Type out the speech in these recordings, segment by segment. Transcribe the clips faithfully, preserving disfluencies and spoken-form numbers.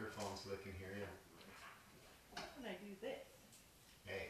microphone so they can hear you. Why don't I do this? Hey.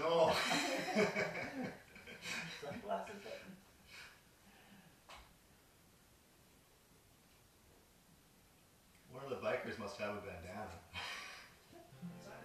No. Sunglasses button. One of the bikers must have a bandana. Hey.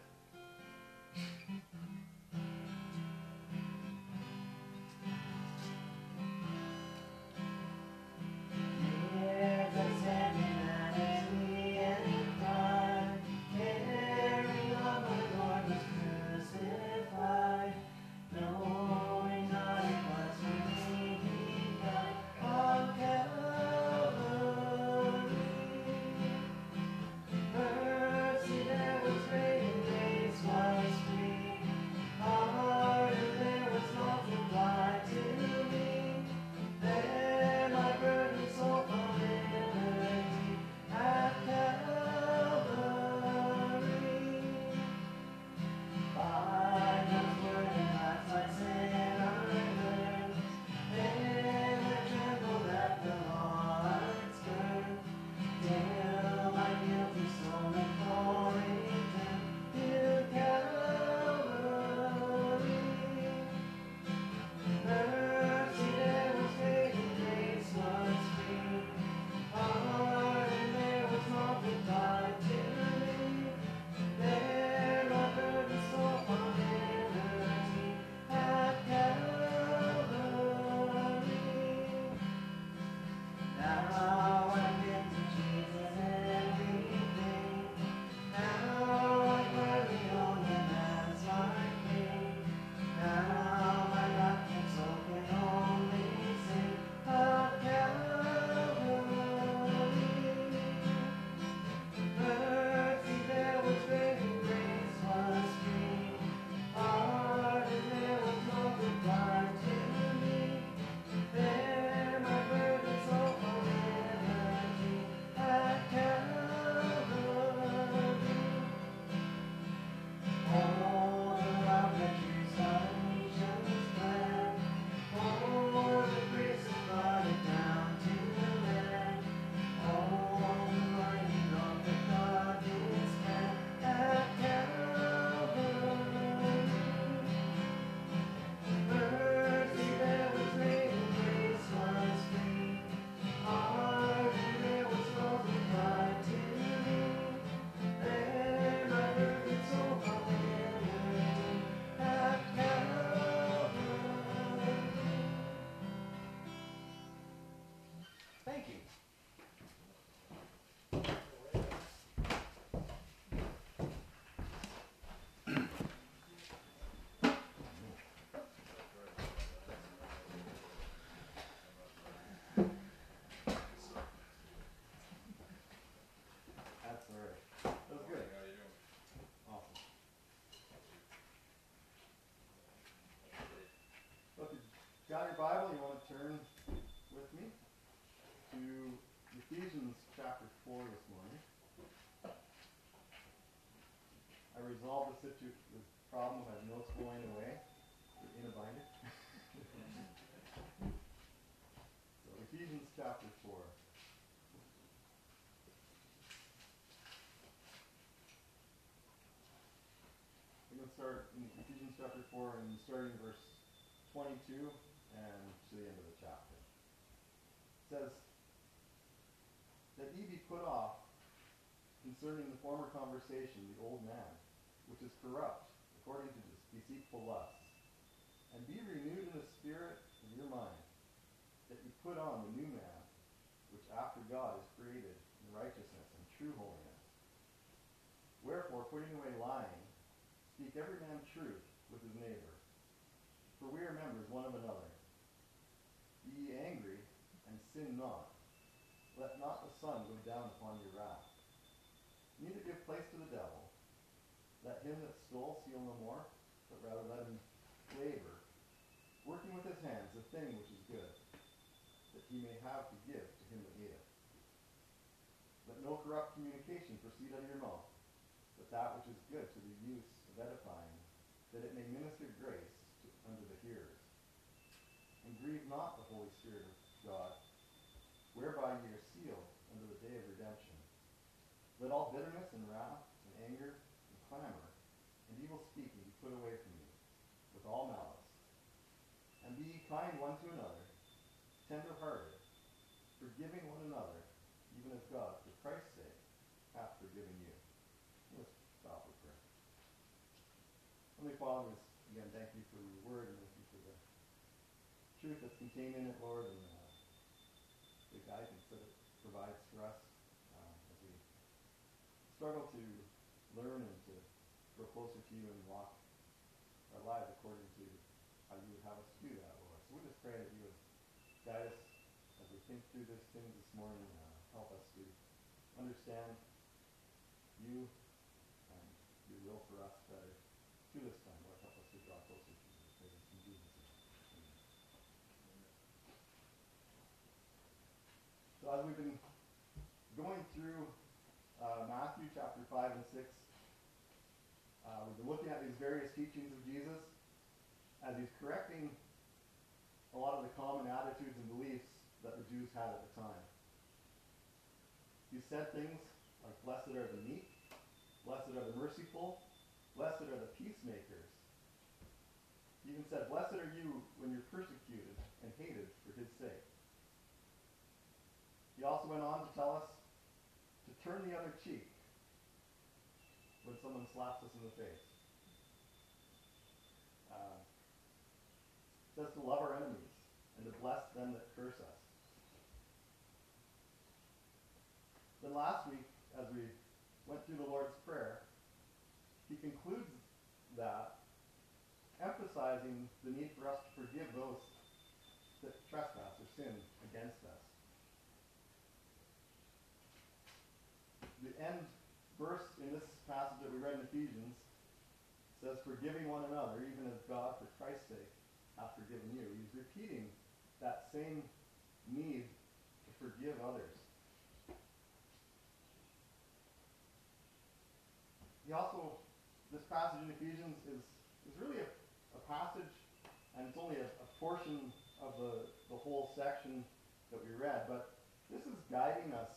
Ephesians chapter four this morning. I resolved the, situ- the problem of notes going away in a binder. So Ephesians chapter four. We're going to start in Ephesians chapter four and starting in verse twenty-two and to the end of the chapter. It says, "That ye be put off concerning the former conversation, the old man, which is corrupt, according to deceitful lusts, and be renewed in the spirit of your mind, that ye put on the new man, which after God is created in righteousness and true holiness. Wherefore, putting away lying, speak every man truth with his neighbor, for we are members one of another. Be ye angry, and sin not. Let not the sun go down upon your wrath. Neither give place to the devil. Let him that stole steal no more, but rather let him labor, working with his hands the thing which is good, that he may have to give to him that giveth. Let no corrupt communication proceed out of your mouth, but that which is good to the use of edifying, that it may minister grace to, unto the hearers. And grieve not the Holy Spirit of God, whereby ye are sealed unto the day of redemption. Let all bitterness and wrath and anger and clamor and evil speaking be put away from you, with all malice. And be ye kind one to another, tender-hearted, forgiving one another, even as God, for Christ's sake, hath forgiven you." Let's stop with prayer. Heavenly Father, again, thank you for your word, and thank you for the truth that's contained in it, Lord, and uh, the guidance that it provides for us um, as we struggle to learn and to grow closer to you and walk our lives according to how you would have us do that, Lord. So we just pray that you would guide us as we think through this thing this morning, uh, help us to understand you and your will for us better through this time, Lord. Help us to draw closer to you. So as we've been going through uh, Matthew chapter five and six, uh, we've been looking at these various teachings of Jesus as he's correcting a lot of the common attitudes and beliefs that the Jews had at the time. He said things like, "Blessed are the meek, blessed are the merciful, blessed are the peacemakers." He even said, "Blessed are you when you're persecuted and hated for his sake." He also went on to tell us to turn the other cheek when someone slaps us in the face. Uh, it says to love our enemies and to bless them that curse us. Then last week, as we went through the Lord's Prayer, he concludes that emphasizing the need for us to forgive those that trespass or sin against us. The end verse in this passage that we read in Ephesians says, "Forgiving one another, even as God, for Christ's sake, hath forgiven you." He's repeating that same need to forgive others. He also, this passage in Ephesians is, is really a, a passage, and it's only a, a portion of the, the whole section that we read, but this is guiding us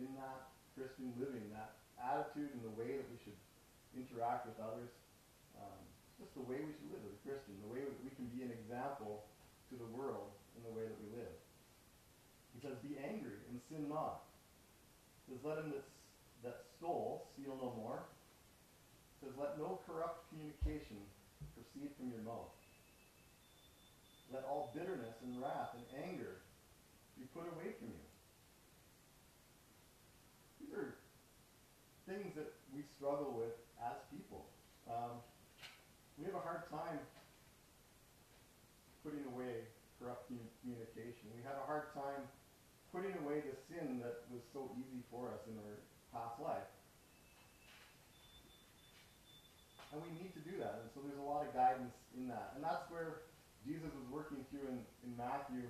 in that Christian living, that attitude and the way that we should interact with others, um, just the way we should live as a Christian, the way that we can be an example to the world in the way that we live. He says, "Be angry and sin not." He says, "Let him that, that stole steal no more." He says, "Let no corrupt communication proceed from your mouth. Let all bitterness and wrath and anger be put away from you." These are things that we struggle with as people. Um, we have a hard time putting away corrupt communication. We have a hard time putting away the sin that was so easy for us in our past life. And we need to do that. And so there's a lot of guidance in that. And that's where Jesus was working through in, in Matthew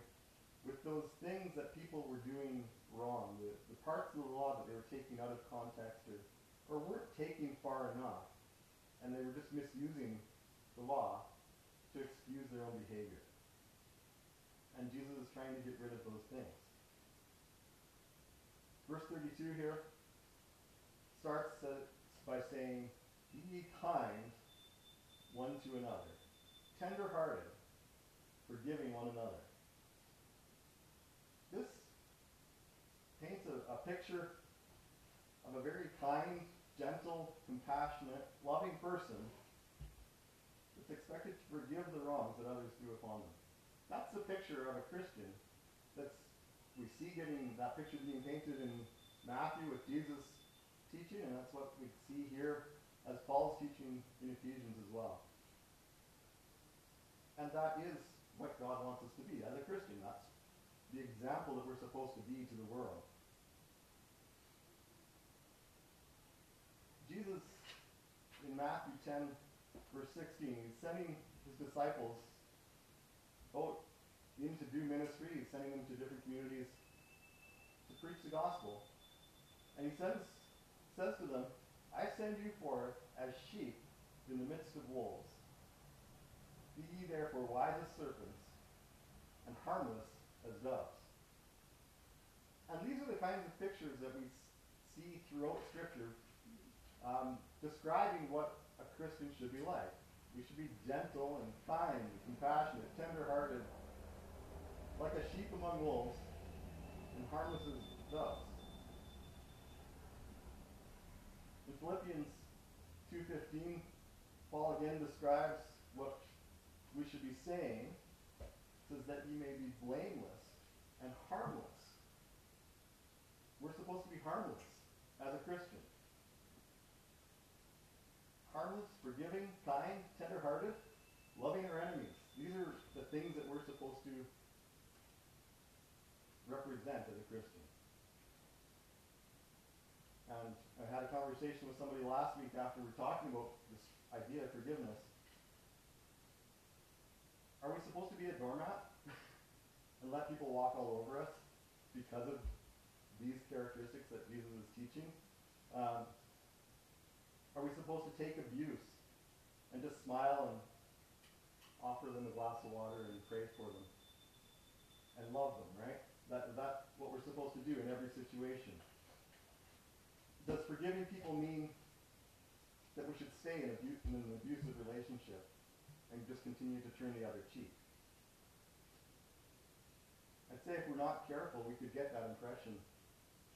with those things that people were doing wrong, the, the parts of the law that they were taking out of context or, or weren't taking far enough, and they were just misusing the law to excuse their own behavior. And Jesus is trying to get rid of those things. Verse thirty-two here starts by saying, "Be kind one to another, tender-hearted, forgiving one another." This paints a, a picture of a very kind, gentle, compassionate, loving person that's expected to forgive the wrongs that others do upon them. That's the picture of a Christian that's we see getting that picture being painted in Matthew with Jesus' teaching, and that's what we see here as Paul's teaching in Ephesians as well. And that is what God wants us to be as a Christian. That's the example that we're supposed to be to the world. Jesus, in Matthew ten, verse sixteen, is sending his disciples out into do ministry. He's sending them to different communities to preach the gospel. And he says, says to them, "I send you forth as sheep in the midst of wolves. Be ye therefore wise as serpents and harmless as doves." And these are the kinds of pictures that we see throughout Scripture um, describing what a Christian should be like. We should be gentle and kind, compassionate, tender-hearted, like a sheep among wolves, and harmless as doves. In Philippians two fifteen, Paul again describes what we should be saying. It says that you may be blameless and harmless. We're supposed to be harmless as a Christian. Harmless, forgiving, kind, tender-hearted, loving our enemies. These are the things that we're supposed to represent as a Christian. And I had a conversation with somebody last week after we were talking about this idea of forgiveness. Are we supposed to be a doormat and let people walk all over us because of these characteristics that Jesus is teaching? Um, are we supposed to take abuse and just smile and offer them a glass of water and pray for them and love them, right? That, that's what we're supposed to do in every situation. Does forgiving people mean that we should stay in, abu- in an abusive relationship and just continue to turn the other cheek? I'd say if we're not careful, we could get that impression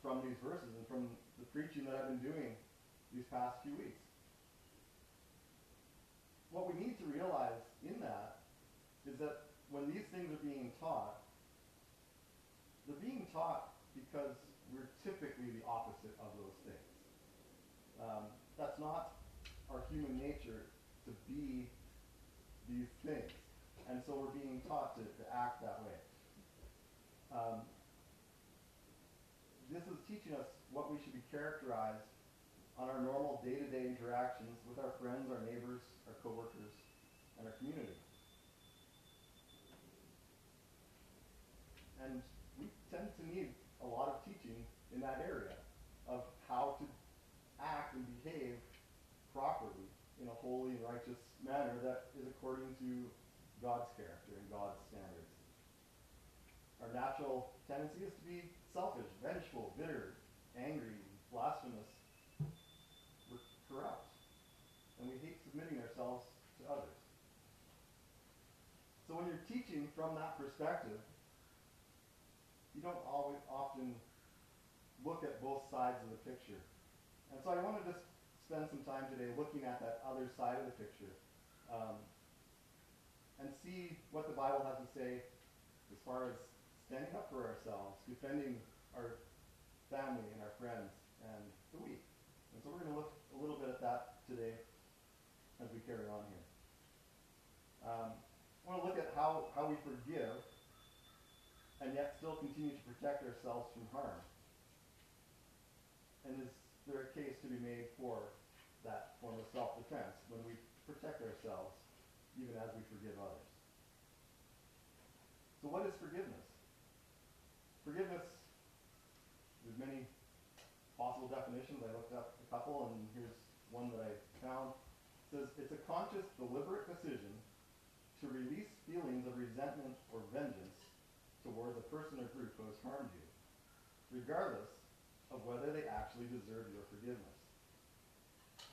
from these verses and from the preaching that I've been doing these past few weeks. What we need to realize in that is that when these things are being taught, they're being taught because we're typically the opposite of those things. Um, that's not our human nature to be these things. And so we're being taught to, to act that way. Um, this is teaching us what we should be characterized on our normal day-to-day interactions with our friends, our neighbors, our coworkers, and our community. And we tend to need a lot of teaching in that area of how to act and behave properly in a holy and righteous manner that is according to God's character and God's standards. Our natural tendency is to be selfish, vengeful, bitter, angry, blasphemous. We're corrupt, and we hate submitting ourselves to others. So when you're teaching from that perspective, you don't always often look at both sides of the picture. And so I want to just spend some time today looking at that other side of the picture um, and see what the Bible has to say as far as standing up for ourselves, defending our family and our friends and the weak. And so we're going to look a little bit at that today as we carry on here. Um, I want to look at how, how we forgive and yet still continue to protect ourselves from harm. And is there a case to be made for that form of self-defense when we protect ourselves even as we forgive others? So what is forgiveness? Forgiveness, there's many possible definitions. I looked up a couple, and here's one that I found. It says, it's a conscious, deliberate decision to release feelings of resentment or vengeance toward the person or group who has harmed you, regardless of whether they actually deserve your forgiveness.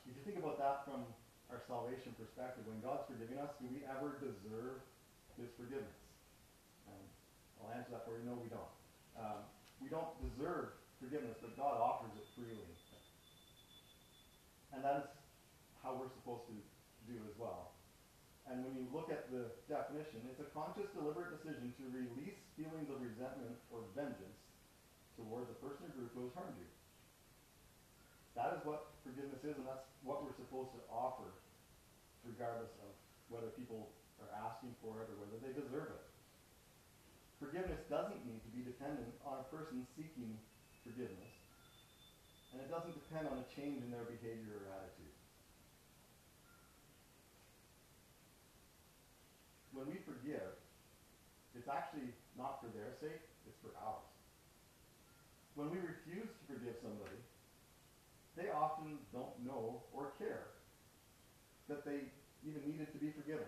If you think about that from our salvation perspective, when God's forgiving us, do we ever deserve his forgiveness? And I'll answer that for you. No, we don't. Um, we don't deserve forgiveness, but God offers it freely. And that is how we're supposed to do as well. And when you look at the definition, it's a conscious, deliberate decision to release feelings of resentment or vengeance toward the person or group who has harmed you. That is what forgiveness is, and that's what we're supposed to offer, regardless of whether people are asking for it or whether they deserve it. Forgiveness doesn't need to be dependent on a person seeking forgiveness, and it doesn't depend on a change in their behavior or attitude. When we forgive, it's actually not for their sake, it's for ours. When we refuse to forgive somebody, they often don't know or care that they even needed to be forgiven.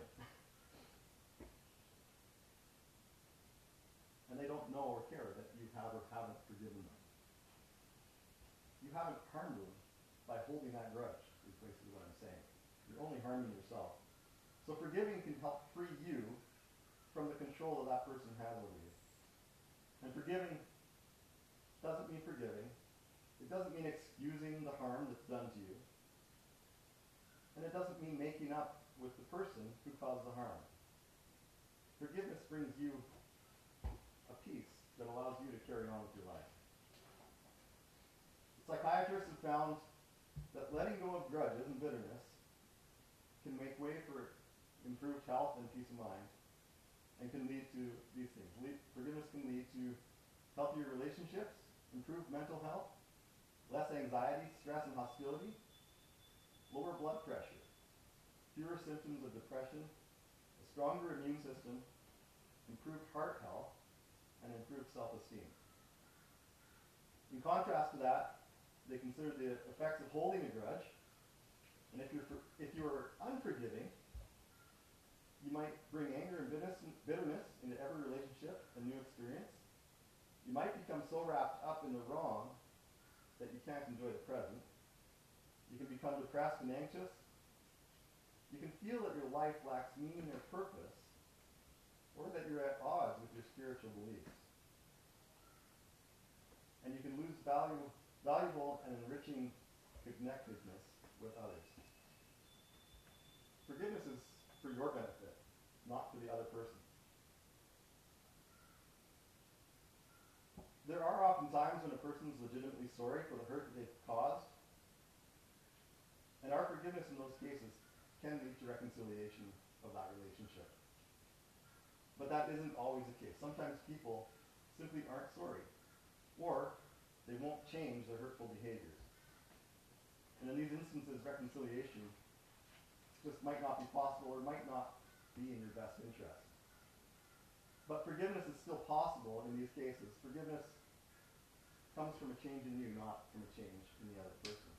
And they don't know or care that you have or haven't forgiven them. You haven't harmed them by holding that grudge, is basically what I'm saying. You're only harming yourself. So forgiving can help free you from the control that that person has over you. And forgiving doesn't mean forgiving. It doesn't mean excusing the harm that's done to you. And it doesn't mean making up with the person who caused the harm. Forgiveness brings you a peace that allows you to carry on with your life. Psychiatrists have found that letting go of grudges and bitterness can make way for improved health and peace of mind, and can lead to these things. Le- forgiveness can lead to healthier relationships, improved mental health, less anxiety, stress, and hostility, lower blood pressure, fewer symptoms of depression, a stronger immune system, improved heart health, and improved self-esteem. In contrast to that, they consider the effects of holding a grudge, and if you're, for- if you're unforgiving, you might bring anger and bitterness into every relationship and new experience. You might become so wrapped up in the wrong that you can't enjoy the present. You can become depressed and anxious. You can feel that your life lacks meaning or purpose, or that you're at odds with your spiritual beliefs. And you can lose value, valuable and enriching connectedness with others. Forgiveness is for your benefit, not for the other person. There are often times when a person is legitimately sorry for the hurt that they've caused, and our forgiveness in those cases can lead to reconciliation of that relationship. But that isn't always the case. Sometimes people simply aren't sorry, or they won't change their hurtful behaviors. And in these instances, reconciliation just might not be possible or might not be in your best interest. But forgiveness is still possible in these cases. Forgiveness comes from a change in you, not from a change in the other person.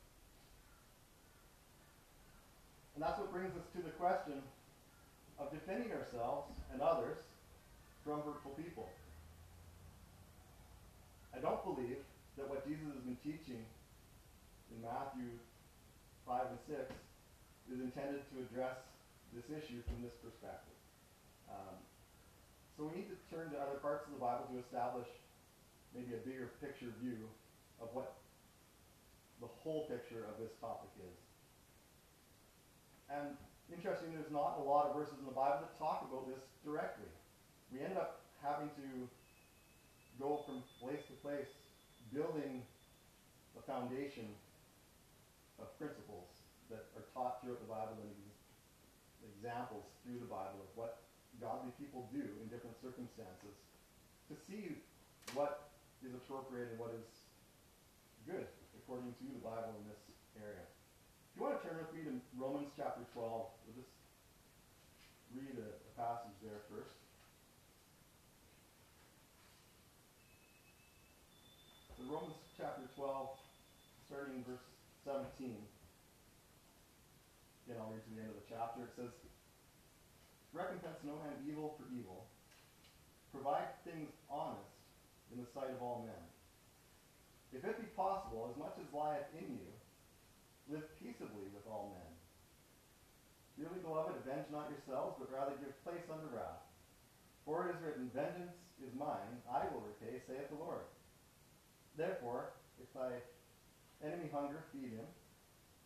And that's what brings us to the question of defending ourselves and others from hurtful people. I don't believe that what Jesus has been teaching in Matthew five and six is intended to address this issue from this perspective. Um, so we need to turn to other parts of the Bible to establish maybe a bigger picture view of what the whole picture of this topic is. And interestingly, there's not a lot of verses in the Bible that talk about this directly. We end up having to go from place to place, building a foundation of principles that are taught throughout the Bible and examples through the Bible of what godly people do in different circumstances to see what is appropriate and what is good according to the Bible in this area. If you want to turn with me to Romans chapter twelve, we'll just read a, a passage there first. seventeen. Again, I'll read to the end of the chapter. It says, "Recompense no man evil for evil. Provide things honest in the sight of all men. If it be possible, as much as lieth in you, live peaceably with all men. Dearly beloved, avenge not yourselves, but rather give place unto wrath. For it is written, Vengeance is mine, I will repay, saith the Lord. Therefore, if thy enemy hunger, feed him.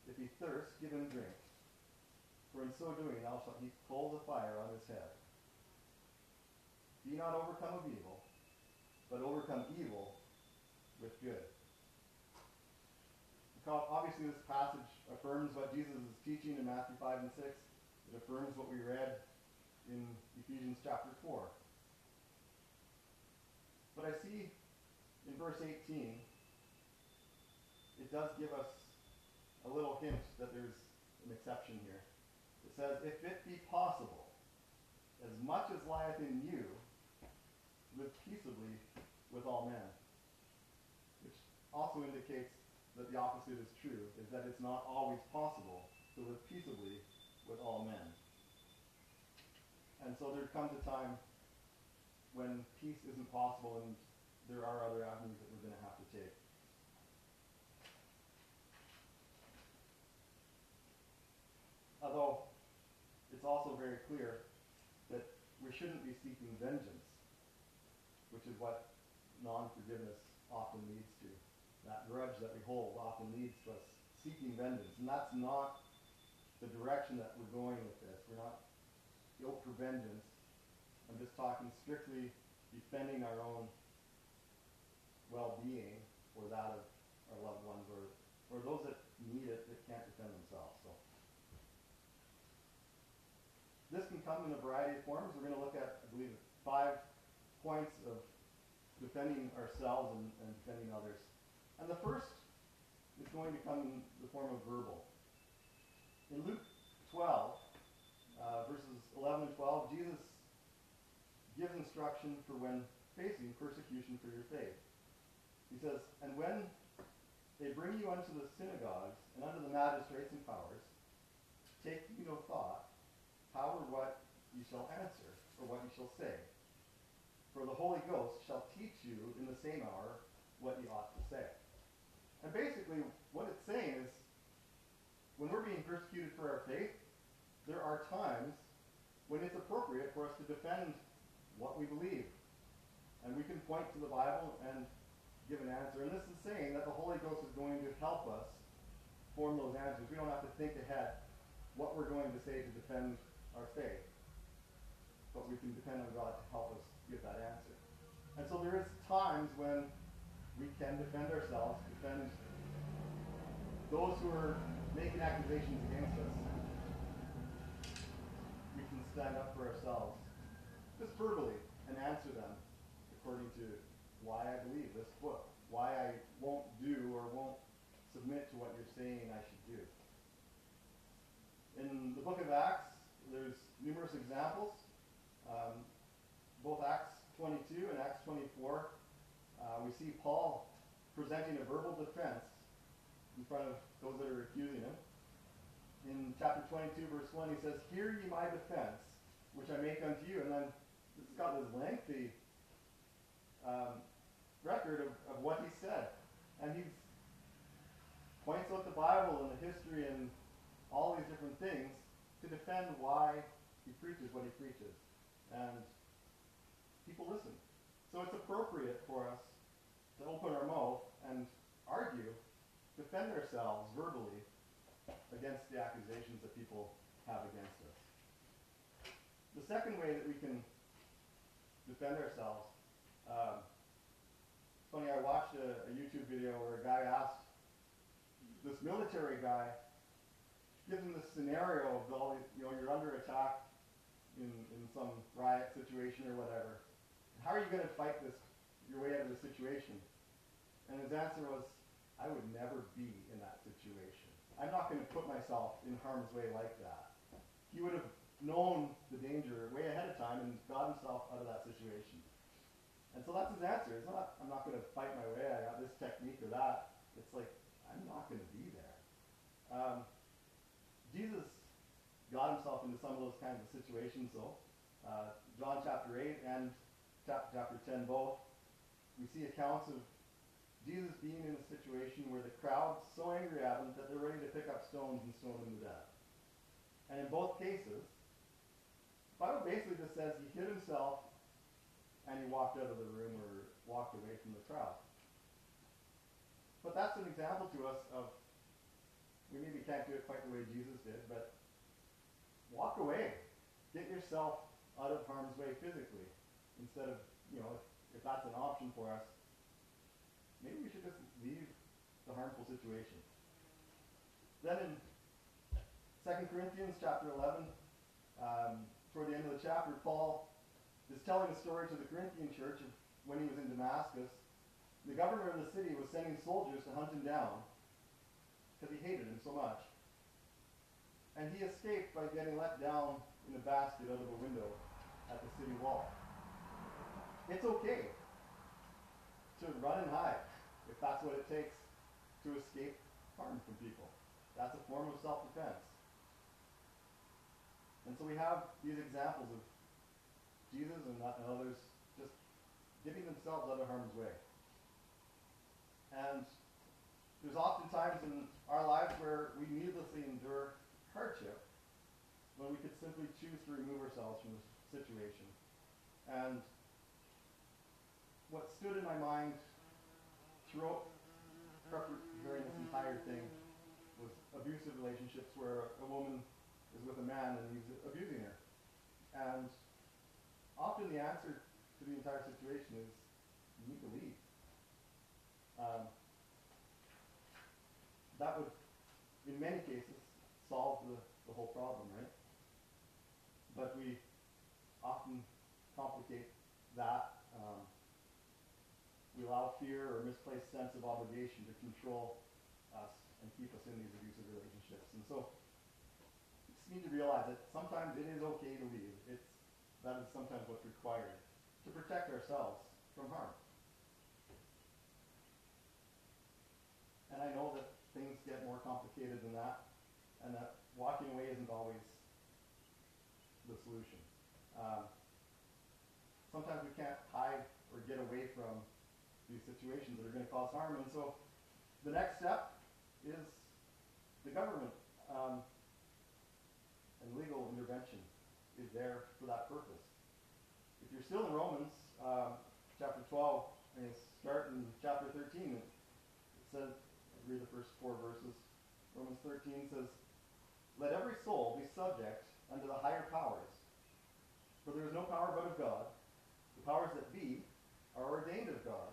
If he thirst, give him drink. For in so doing thou shalt heap coals of fire on his head. Be not overcome of evil, but overcome evil with good." Obviously, this passage affirms what Jesus is teaching in Matthew five and six. It affirms what we read in Ephesians chapter four. But I see in verse eighteen, it does give us a little hint that there's an exception here. It says, "If it be possible, as much as lieth in you, live peaceably with all men." Which also indicates that the opposite is true, is that it's not always possible to live peaceably with all men. And so there comes a time when peace isn't possible and there are other avenues that we're going to have to take. Although it's also very clear that we shouldn't be seeking vengeance, which is what non-forgiveness often leads to. That grudge that we hold often leads to us seeking vengeance. And that's not the direction that we're going with this. We're not guilt for vengeance. I'm just talking strictly defending our own well-being or that of our loved ones or, or those that need it that can't defend themselves. So this can come in a variety of forms. We're going to look at, I believe, five points of defending ourselves and, and defending others. And the first is going to come in the form of verbal. In Luke twelve, uh, verses eleven and twelve, Jesus gives instruction for when facing persecution for your faith. He says, "And when they bring you unto the synagogues and unto the magistrates and powers, take you no thought how or what you shall answer or what you shall say. For the Holy Ghost shall teach you in the same hour what you ought to say." And basically what it's saying is when we're being persecuted for our faith, there are times when it's appropriate for us to defend what we believe. And we can point to the Bible and give an answer. And this is saying that the Holy Ghost is going to help us form those answers. We don't have to think ahead what we're going to say to defend our faith. But we can depend on God to help us get that answer. And so there is times when we can defend ourselves, defend those who are making accusations against us. We can stand up for ourselves, just verbally, and answer them according to why I believe this book, why I won't do or won't submit to what you're saying I should do. In the book of Acts, there's numerous examples. Um, both Acts twenty-two and Acts twenty-four, Uh, we see Paul presenting a verbal defense in front of those that are accusing him. In chapter twenty-two, verse one, he says, "Hear ye my defense, which I make unto you." And then this has got this lengthy um, record of, of what he said. And he points out the Bible and the history and all these different things to defend why he preaches what he preaches. And people listen. So it's appropriate for us to open our mouth and argue, defend ourselves verbally against the accusations that people have against us. The second way that we can defend ourselves, um, it's funny, I watched a, a YouTube video where a guy asked, this military guy gives him this scenario of all these, you know, you're under attack in, in some riot situation or whatever. How are you going to fight this, your way out of the situation? And his answer was, I would never be in that situation. I'm not going to put myself in harm's way like that. He would have known the danger way ahead of time and got himself out of that situation. And so that's his answer. It's not, I'm not going to fight my way out of this technique or that. It's like, I'm not going to be there. Um, Jesus got himself into some of those kinds of situations, though. Uh, John chapter eight and chapter ten both, we see accounts of Jesus being in a situation where the crowd's so angry at him that they're ready to pick up stones and stone him to death. And in both cases, the Bible basically just says he hid himself and he walked out of the room or walked away from the crowd. But that's an example to us of, we maybe can't do it quite the way Jesus did, but walk away. Get yourself out of harm's way physically. Instead of, you know, if, if that's an option for us, maybe we should just leave the harmful situation. Then in Second Corinthians chapter eleven, um, toward the end of the chapter, Paul is telling a story to the Corinthian church of when he was in Damascus. The governor of the city was sending soldiers to hunt him down because he hated him so much. And he escaped by getting let down in a basket out of a window at the city wall. It's okay to run and hide if that's what it takes to escape harm from people. That's a form of self-defense. And so we have these examples of Jesus and others just giving themselves out of harm's way. And there's often times in our lives where we needlessly endure hardship when we could simply choose to remove ourselves from the situation. And what stood in my mind throughout during this entire thing was abusive relationships where a woman is with a man and he's abusing her. And often the answer to the entire situation is, you need to leave. Um, that would, in many cases, solve the, the whole problem, right? But we often complicate that. Um, we allow fear or misplaced sense of obligation to control us and keep us in these abusive relationships. And so, we just need to realize that sometimes it is okay to leave. It's, that is sometimes what's required to protect ourselves from harm. And I know that things get more complicated than that, and that walking away isn't always the solution. Um, sometimes we can't hide or get away from these situations that are going to cause harm, and so the next step is the government um, and legal intervention is there for that purpose. If you're still in Romans um, chapter twelve, and start in chapter thirteen, it says, read the first four verses. Romans thirteen says, "Let every soul be subject unto the higher powers, for there is no power but of God. The powers that be are ordained of God.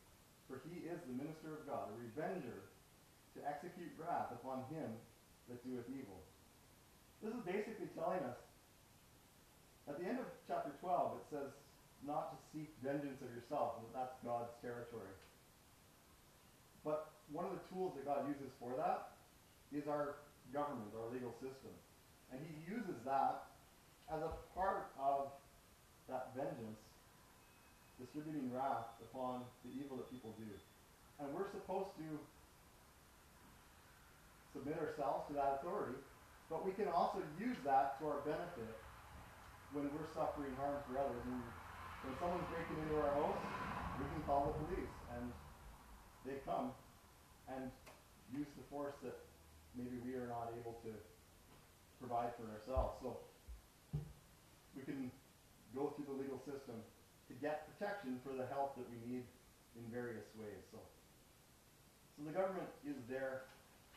For he is the minister of God, a revenger, to execute wrath upon him that doeth evil." This is basically telling us, at the end of chapter twelve, it says not to seek vengeance of yourself, and that's God's territory. But one of the tools that God uses for that is our government, our legal system. And he uses that as a part of that vengeance, distributing wrath upon the evil that people do. And we're supposed to submit ourselves to that authority, but we can also use that to our benefit when we're suffering harm for others. And when someone's breaking into our house, we can call the police, and they come and use the force that maybe we are not able to provide for ourselves. So we can go through the legal system to get protection for the help that we need in various ways. So, so the government is there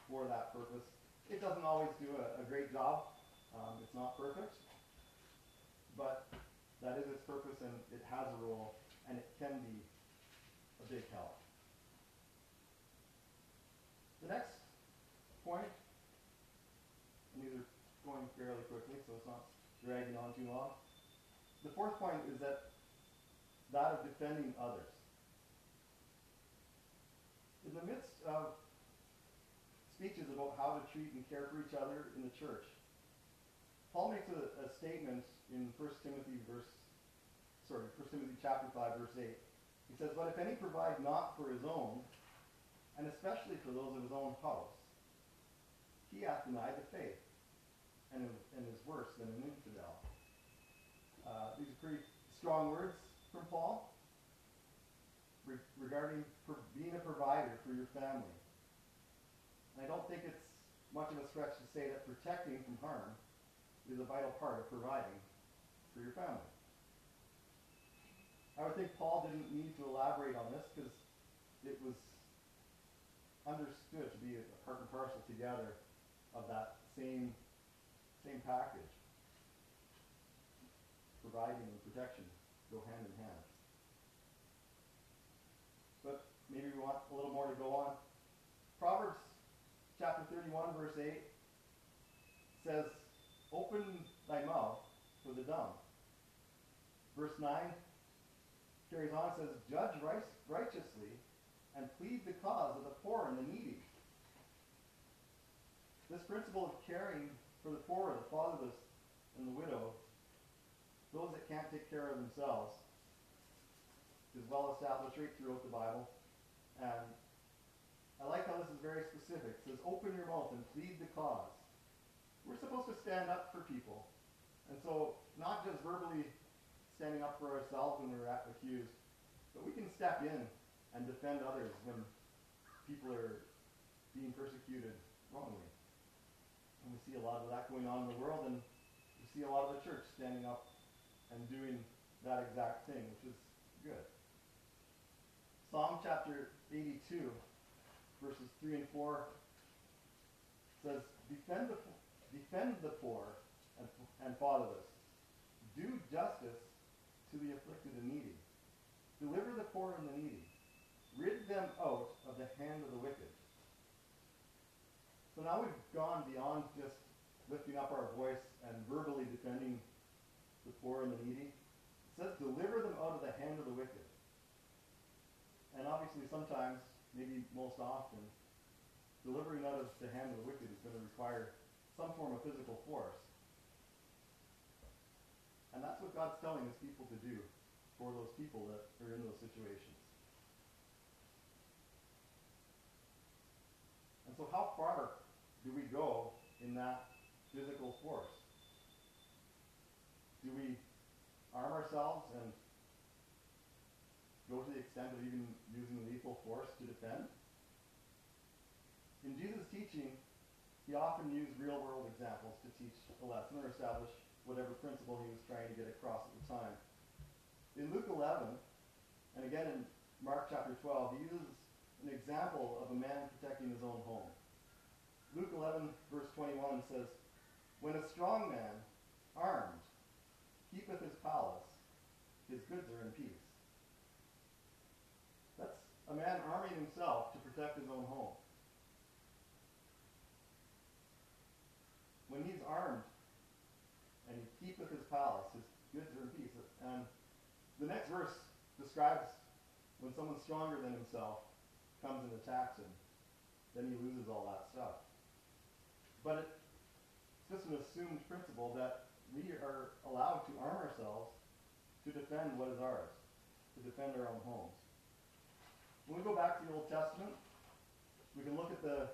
for that purpose. It doesn't always do a, a great job. Um, it's not perfect, but that is its purpose, and it has a role, and it can be a big help. The next point fairly quickly, so it's not dragging on too long. The fourth point is that that of defending others. In the midst of speeches about how to treat and care for each other in the church, Paul makes a, a statement in First Timothy verse, sorry, First Timothy chapter five, verse eight. He says, "But if any provide not for his own, and especially for those of his own house, he hath denied the faith, and, and is worse than an infidel." Uh, these are pretty strong words from Paul re regarding being a provider for your family. And I don't think it's much of a stretch to say that protecting from harm is a vital part of providing for your family. I would think Paul didn't need to elaborate on this because it was understood to be a part and parcel together of that same, same package. Providing and protection go hand in hand. But maybe we want a little more to go on. Proverbs chapter thirty-one, verse eight says, "Open thy mouth for the dumb." Verse nine carries on and says, "Judge righteously and plead the cause of the poor and the needy." This principle of caring for the poor, the fatherless, and the widow, those that can't take care of themselves, is well established right throughout the Bible. And I like how this is very specific. It says, "Open your mouth and plead the cause." We're supposed to stand up for people. And so, not just verbally standing up for ourselves when we're accused, but we can step in and defend others when people are being persecuted wrongly. And we see a lot of that going on in the world, and we see a lot of the church standing up and doing that exact thing, which is good. Psalm chapter eighty-two, verses three and four says, Defend the, defend the poor and, and fatherless. Do justice to the afflicted and needy. Deliver the poor and the needy. Rid them out of the hand of the wicked. So now we've gone beyond just lifting up our voice and verbally defending the poor and the needy. It says, deliver them out of the hand of the wicked. And obviously sometimes, maybe most often, delivering out of the hand of the wicked is going to require some form of physical force. And that's what God's telling his people to do for those people that are in those situations. And so how far do we go in that physical force? Do we arm ourselves and go to the extent of even using lethal force to defend? In Jesus' teaching, he often used real-world examples to teach a lesson or establish whatever principle he was trying to get across at the time. In Luke eleven, and again in Mark chapter twelve, he uses an example of a man protecting his own home. Luke eleven, verse twenty-one says, When a strong man, armed, keepeth his palace, his goods are in peace. That's a man arming himself to protect his own home. When he's armed and he keepeth his palace, his goods are in peace. And the next verse describes when someone stronger than himself comes and attacks him, then he loses all that stuff. But it's just an assumed principle that we are allowed to arm ourselves to defend what is ours, to defend our own homes. When we go back to the Old Testament, we can look at the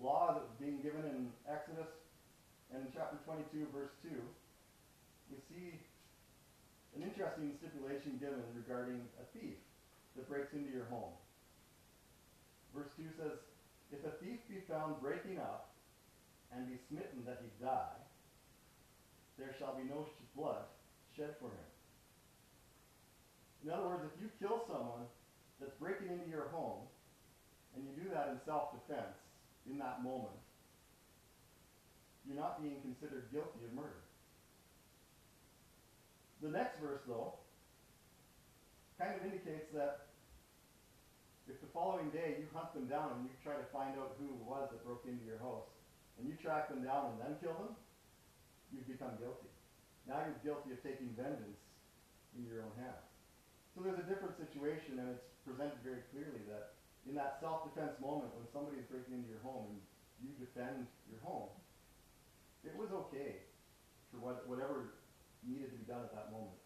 law that was being given in Exodus, and in chapter twenty-two, verse two, we see an interesting stipulation given regarding a thief that breaks into your home. Verse two says, If a thief be found breaking up, and be smitten that he die, there shall be no blood shed for him. In other words, if you kill someone that's breaking into your home, and you do that in self-defense in that moment, you're not being considered guilty of murder. The next verse, though, kind of indicates that if the following day you hunt them down and you try to find out who it was that broke into your house, and you track them down and then kill them, you've become guilty. Now you're guilty of taking vengeance in your own hands. So there's a different situation, and it's presented very clearly that in that self-defense moment when somebody is breaking into your home and you defend your home, it was okay for what, whatever needed to be done at that moment.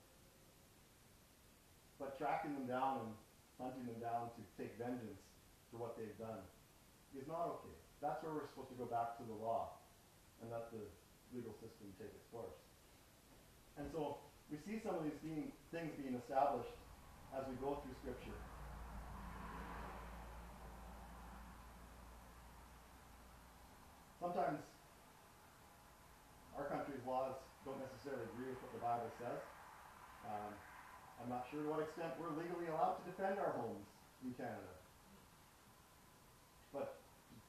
But tracking them down and hunting them down to take vengeance for what they've done is not okay. That's where we're supposed to go back to the law and let the legal system take its course. And so we see some of these being, things being established as we go through Scripture. Sometimes our country's laws don't necessarily agree with what the Bible says. Um, I'm not sure to what extent we're legally allowed to defend our homes in Canada. But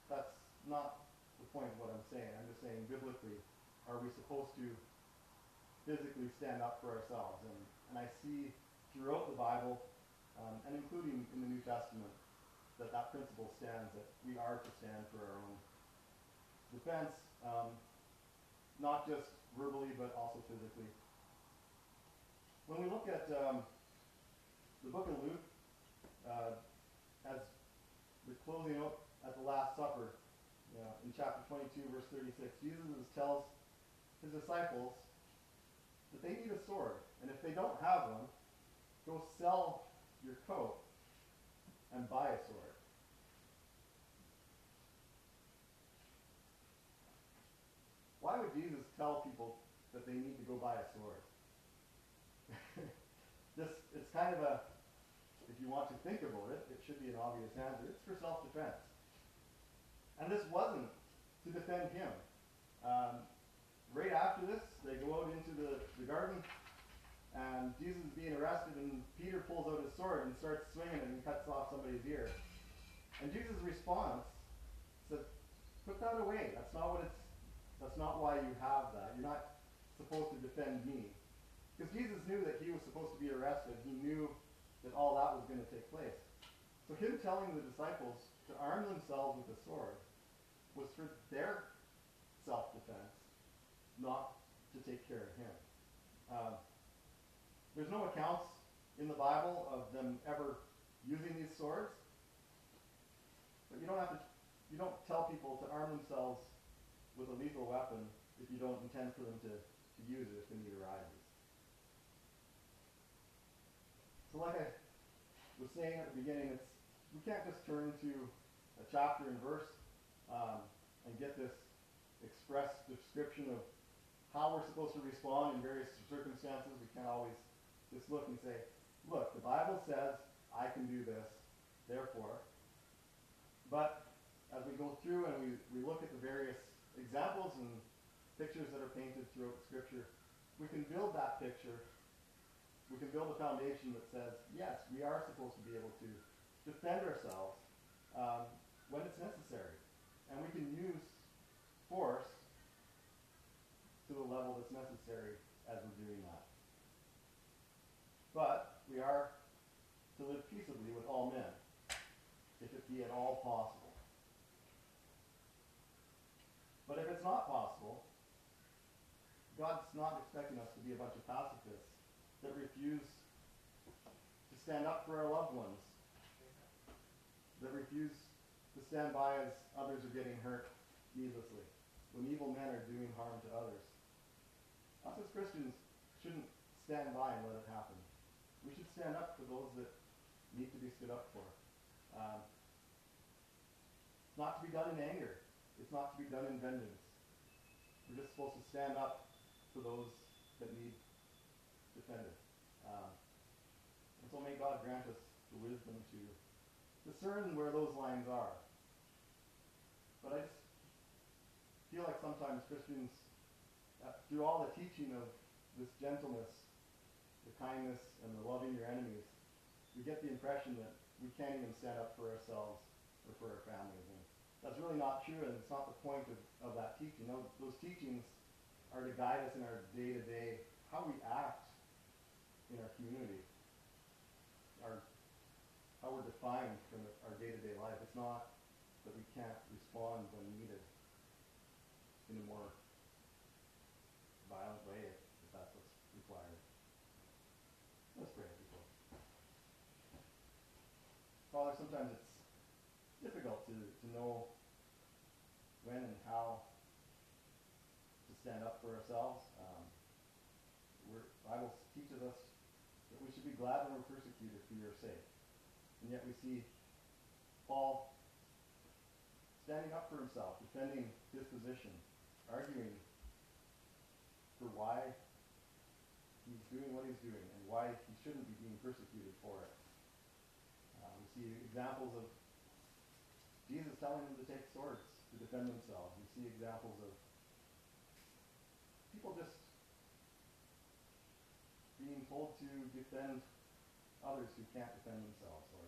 that's not the point of what I'm saying. I'm just saying, biblically, are we supposed to physically stand up for ourselves? And, and I see throughout the Bible, um, and including in the New Testament, that that principle stands, that we are to stand for our own defense, um, not just verbally, but also physically. When we look at um, the book of Luke, uh, as we're closing out at the Last Supper, you know, in chapter twenty-two, verse thirty-six, Jesus tells his disciples that they need a sword, and if they don't have one, go sell your coat and buy a sword. Why would Jesus tell people that they need to go buy a sword? This, it's kind of a, if you want to think about it, it should be an obvious answer. It's for self-defense. And this wasn't to defend him. Um, right after this, they go out into the, the garden, and Jesus is being arrested, and Peter pulls out his sword and starts swinging it and cuts off somebody's ear. And Jesus' response says, put that away. That's not what it's, that's not why you have that. You're not supposed to defend me. Because Jesus knew that he was supposed to be arrested. He knew that all that was going to take place. So him telling the disciples to arm themselves with a sword was for their self-defense, not to take care of him. Uh, there's no accounts in the Bible of them ever using these swords, but you don't have to, you don't tell people to arm themselves with a lethal weapon if you don't intend for them to, to use it if the need arises. So like I was saying at the beginning, it's, we can't just turn to a chapter and verse um, and get this express description of how we're supposed to respond in various circumstances. We can't always just look and say, look, the Bible says I can do this, therefore. But as we go through and we, we look at the various examples and pictures that are painted throughout Scripture, we can build that picture. We can build a foundation that says, yes, we are supposed to be able to defend ourselves um, when it's necessary. And we can use force to the level that's necessary as we're doing that. But we are to live peaceably with all men, if it be at all possible. But if it's not possible, God's not expecting us to be a bunch of pacifists that refuse to stand up for our loved ones, that refuse to stand by as others are getting hurt needlessly, when evil men are doing harm to others. Us as Christians shouldn't stand by and let it happen. We should stand up for those that need to be stood up for. Um, it's not to be done in anger. It's not to be done in vengeance. We're just supposed to stand up for those that need defended. Um, and so may God grant us the wisdom to discern where those lines are. But I just feel like sometimes Christians, uh, through all the teaching of this gentleness, the kindness, and the loving your enemies, we get the impression that we can't even stand up for ourselves or for our families. And that's really not true, and it's not the point of, of that teaching. Those, those teachings are to guide us in our day-to-day, how we act in our community, our, how we're defined from our day-to-day life. It's not that we can't respond when needed in a more violent sometimes it's difficult to, to know when and how to stand up for ourselves. Um, we're, the Bible teaches us that we should be glad when we're persecuted for your sake. And yet we see Paul standing up for himself, defending his position, arguing for why he's doing what he's doing and why he shouldn't be being persecuted for it. Uh, we see examples of Jesus telling them to take swords to defend themselves. We see examples of people just being told to defend others who can't defend themselves, Lord.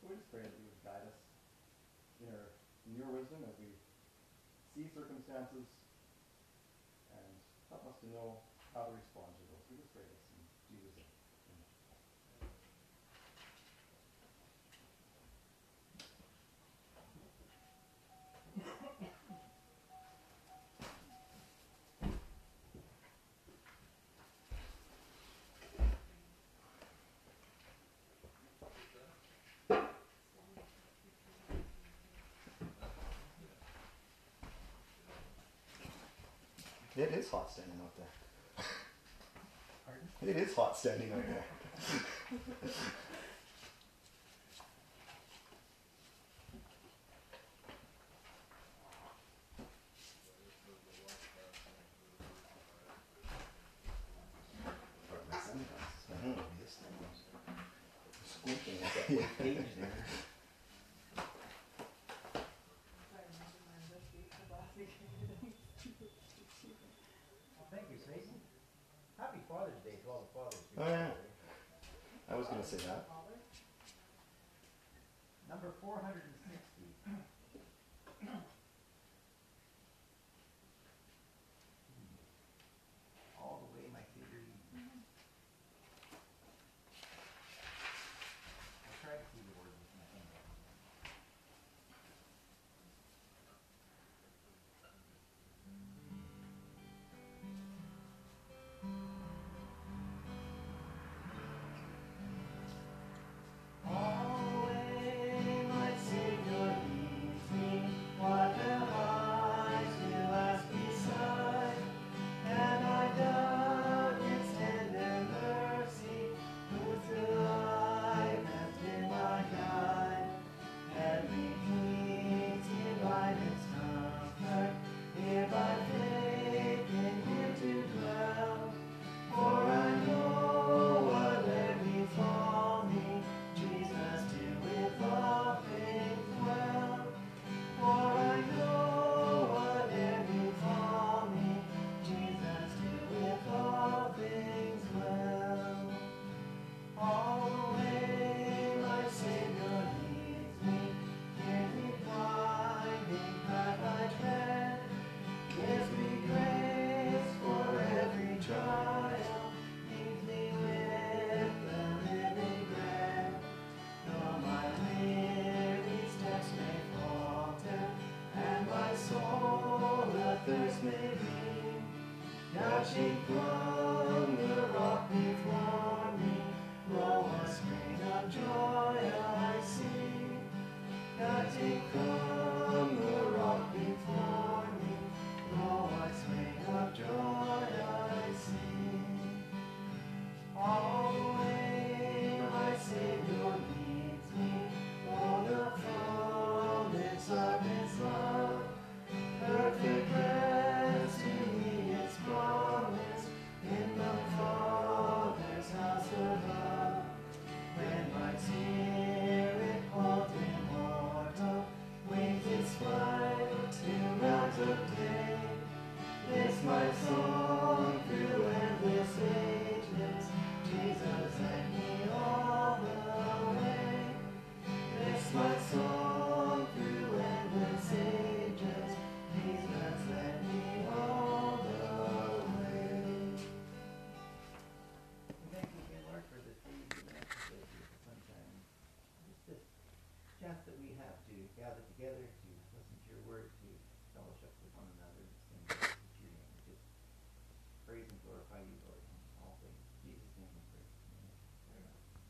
So we just pray that you would guide us in, our, in your wisdom as we see circumstances, and help us to know how to respond to those. We just pray this in Jesus' name. It is hot standing out there. Pardon? It is hot standing out there. Praise and glorify you, Lord.